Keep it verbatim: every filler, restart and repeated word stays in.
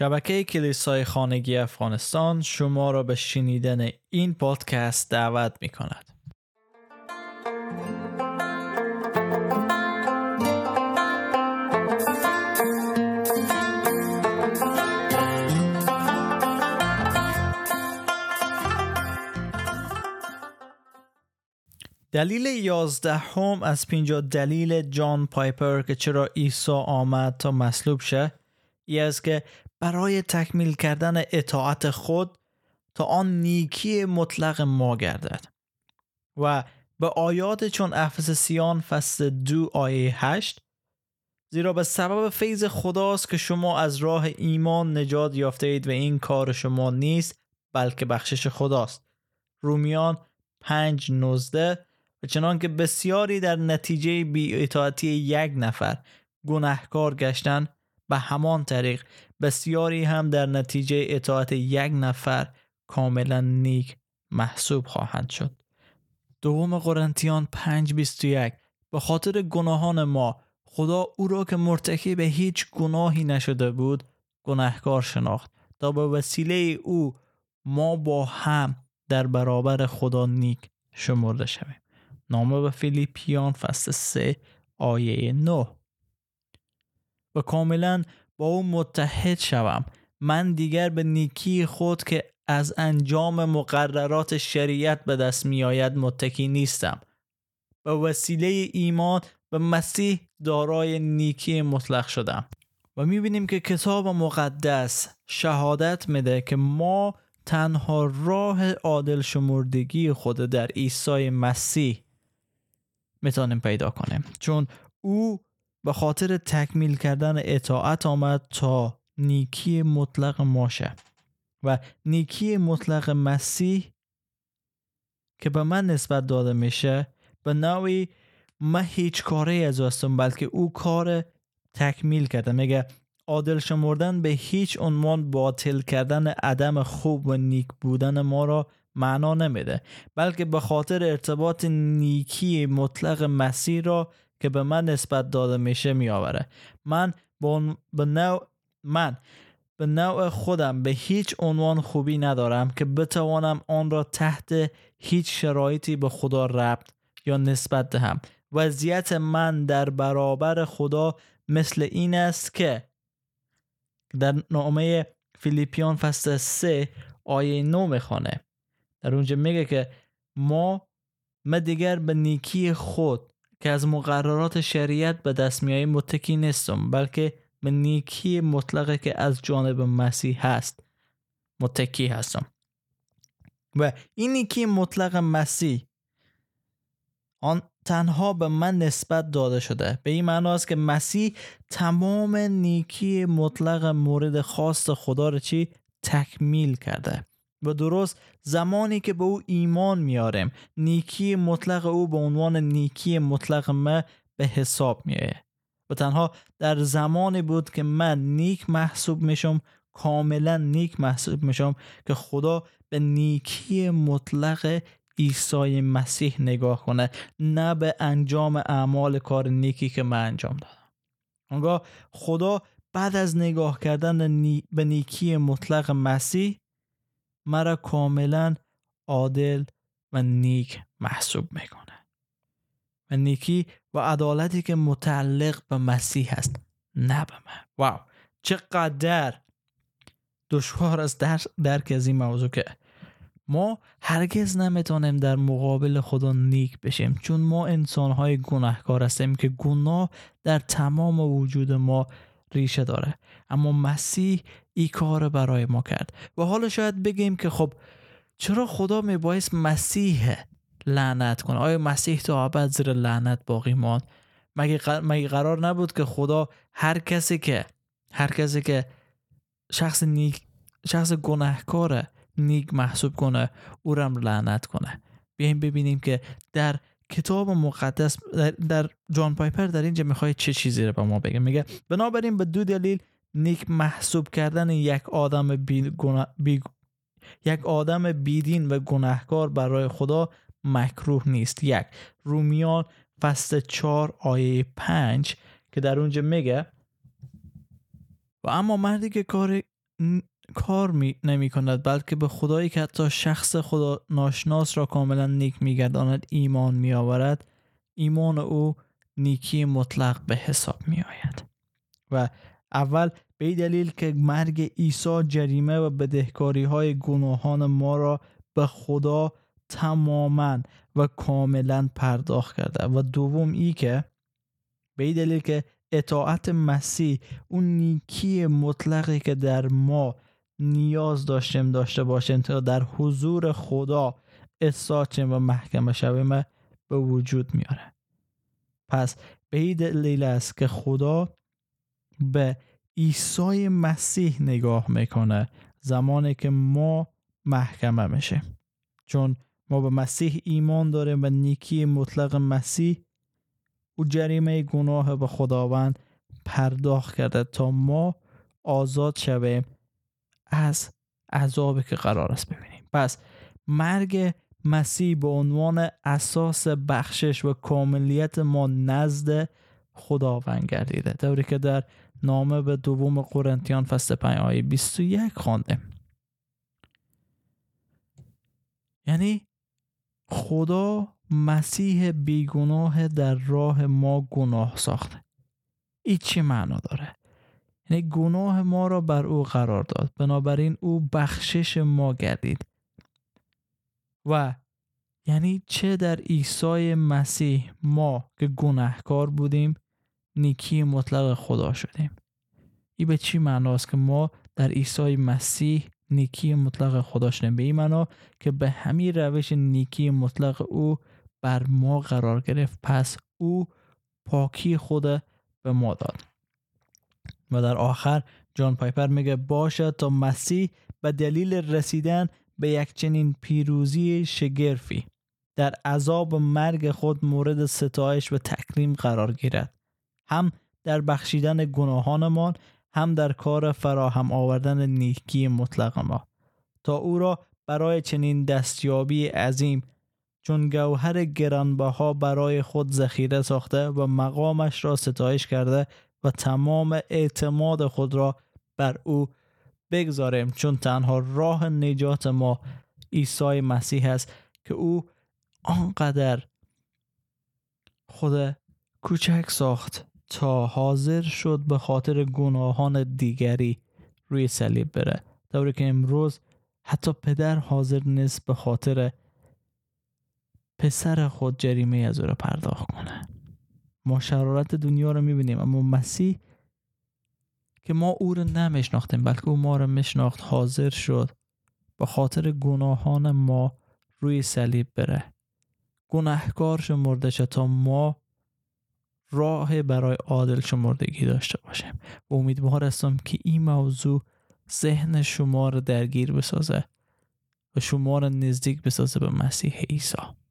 شبکه کلیسای خانگی افغانستان شما را به شنیدن این پادکست دعوت می کند. دلیل یازدهم از پنجاه دلیل جان پایپر که چرا عیسی آمد تا مصلوب شه ای است که برای تکمیل کردن اطاعت خود تا آن نیکی مطلق ما گردد و به آیات چون افسسیان فصل دو آیه هشت زیرا به سبب فیض خداست که شما از راه ایمان نجات یافته اید و این کار شما نیست بلکه بخشش خداست. رومیان پنج نوزده. و چنان که بسیاری در نتیجه بی اطاعتی یک نفر گناهکار گشتند، به همان طریق بسیاری هم در نتیجه اطاعت یک نفر کاملا نیک محسوب خواهند شد. دوم قرنتیان پنج بیست و یک به خاطر گناهان ما خدا او را که مرتکب هیچ گناهی نشده بود گناهکار شناخت تا به وسیله او ما با هم در برابر خدا نیک شمرده شویم. نامه به فیلیپیان فصل سه آیه نه. و کاملا با او متحد شوم، من دیگر به نیکی خود که از انجام مقررات شریعت به دست می آید متکی نیستم. به وسیله ایمان به مسیح دارای نیکی مطلق شدم. و می بینیم که کتاب مقدس شهادت میده که ما تنها راه عادل شمردگی خود در عیسی مسیح میتونیم پیدا کنیم، چون او به خاطر تکمیل کردن اطاعت آمد تا نیکی مطلق ما شه و نیکی مطلق مسیح که به من نسبت داده میشه به نوعی من هیچ کاری از هستم بلکه او کار تکمیل کرده. میگه عادل شمردن به هیچ عنوان باطل کردن عدم خوب و نیک بودن ما را معنا نمیده، بلکه به خاطر ارتباط نیکی مطلق مسیح را که به من نسبت داده میشه میآوره. من به نوع من به نوع خودم به هیچ عنوان خوبی ندارم که بتوانم آن را تحت هیچ شرایطی به خدا ربط یا نسبت دهم. وضعیت من در برابر خدا مثل این است که در نامه فیلیپیان فصل سه آیه نه میخونه. در اونجا میگه که ما ما دیگر به نیکی خود که از مقررات شریعت به دست میایی متکی نیستم بلکه به نیکی مطلقه که از جانب مسیح هست متکی هستم. و این نیکی مطلق مسیح آن تنها به من نسبت داده شده، به این معنی است که مسیح تمام نیکی مطلق مورد خواست خدا را چی تکمیل کرده. و درست زمانی که به او ایمان میاریم نیکی مطلق او به عنوان نیکی مطلق من به حساب میایه و تنها در زمانی بود که من نیک محسوب میشم، کاملا نیک محسوب میشم که خدا به نیکی مطلق عیسی مسیح نگاه کنه، نه به انجام اعمال کار نیکی که من انجام دادم. آنگاه خدا بعد از نگاه کردن نی... به نیکی مطلق مسیح مرا کاملا عادل و نیک محسوب میکنه. و نیکی و عدالتی که متعلق به مسیح است نه به من. واو، چقدر دشوار است در درک از این موضوع که ما هرگز نمیتونیم در مقابل خدا نیک بشیم، چون ما انسانهای گناهکار هستیم که گناه در تمام وجود ما ریشه داره. اما مسیح این کار برای ما کرد. و حالا شاید بگیم که خب چرا خدا میبایست مسیح لعنت کنه؟ آیا مسیح تا ابد زیر لعنت باقی ماند؟ مگه مگه قرار نبود که خدا هر کسی که هر کسی که شخص نیک شخص گناهکار نیک محسوب کنه او را لعنت کنه؟ بیایم ببینیم که در کتاب مقدس در, در جان پایپر در اینجا میخواد چه چیزی رو به ما بگه. میگه بنابراین به دو دلیل نیک محسوب کردن یک آدم بی گناه بی... یک آدم بیدین و گناهکار برای خدا مکروه نیست. یک، رومیان فصل چهار آیه پنج که در اونجا میگه و اما مردی که کار کار نمی کند، بلکه به خدایی که حتی شخص خدا ناشناس را کاملا نیک می گرداند ایمان می آورد، ایمان او نیکی مطلق به حساب می آید. و اول به دلیل که مرگ عیسی جریمه و بدهکاری های گناهان ما را به خدا تماما و کاملا پرداخت کرده، و دوم ای که به دلیل که اطاعت مسیح اون نیکی مطلقی که در ما نیاز داشتیم داشته باشیم تا در حضور خدا اصلاحیم و محکم شویم به وجود میاره. پس به این دلیل است که خدا به عیسی مسیح نگاه میکنه زمانی که ما محکمه میشیم، چون ما به مسیح ایمان داریم و نیکی مطلق مسیح او جریمه گناه به خداوند پرداخت کرده تا ما آزاد شویم از عذابی که قرار است ببینیم. پس مرگ مسیح به عنوان اساس بخشش و کاملیت ما نزد خداوند گردیده، طوری که در نامه به دوم قرنتیان فصل پنج آیه بیست و یک خواندیم. یعنی خدا مسیح بیگناه در راه ما گناه ساخته. این چه معنا داره؟ یعنی گناه ما را بر او قرار داد، بنابراین او بخشش ما گردید. و یعنی چه در عیسی مسیح ما که گناهکار بودیم نیکی مطلق خدا شدیم. این به چی معناست که ما در عیسی مسیح نیکی مطلق خدا شدیم؟ به این معنا که به همین روش نیکی مطلق او بر ما قرار گرفت، پس او پاکی خود به ما داد. و در آخر جان پایپر میگه باشد تا مسیح به دلیل رسیدن به یک چنین پیروزی شگرفی در عذاب و مرگ خود مورد ستایش و تکریم قرار گیرد، هم در بخشیدن گناهانمان، هم در کار فراهم آوردن نیکی مطلق ما، تا او را برای چنین دستیابی عظیم چون گوهر گرانبها برای خود ذخیره ساخته و مقامش را ستایش کرده و تمام اعتماد خود را بر او بگذاریم، چون تنها راه نجات ما عیسی مسیح است که او آنقدر خود کوچک ساخت تا حاضر شد به خاطر گناهان دیگری روی صلیب بره، طوری که امروز حتی پدر حاضر نیست به خاطر پسر خود جریمه از او را پرداخت کنه. ما شرارت دنیا رو میبینیم، اما مسیح که ما او رو نمیشناختیم بلکه او ما رو میشناخت، حاضر شد به خاطر گناهان ما روی صلیب بره، گناهکار شمرده شد تا ما راه برای عادل شمردگی داشته باشیم. و امیدوار هستم که این موضوع ذهن شما رو درگیر بسازه و شما رو نزدیک بسازه به مسیح عیسی.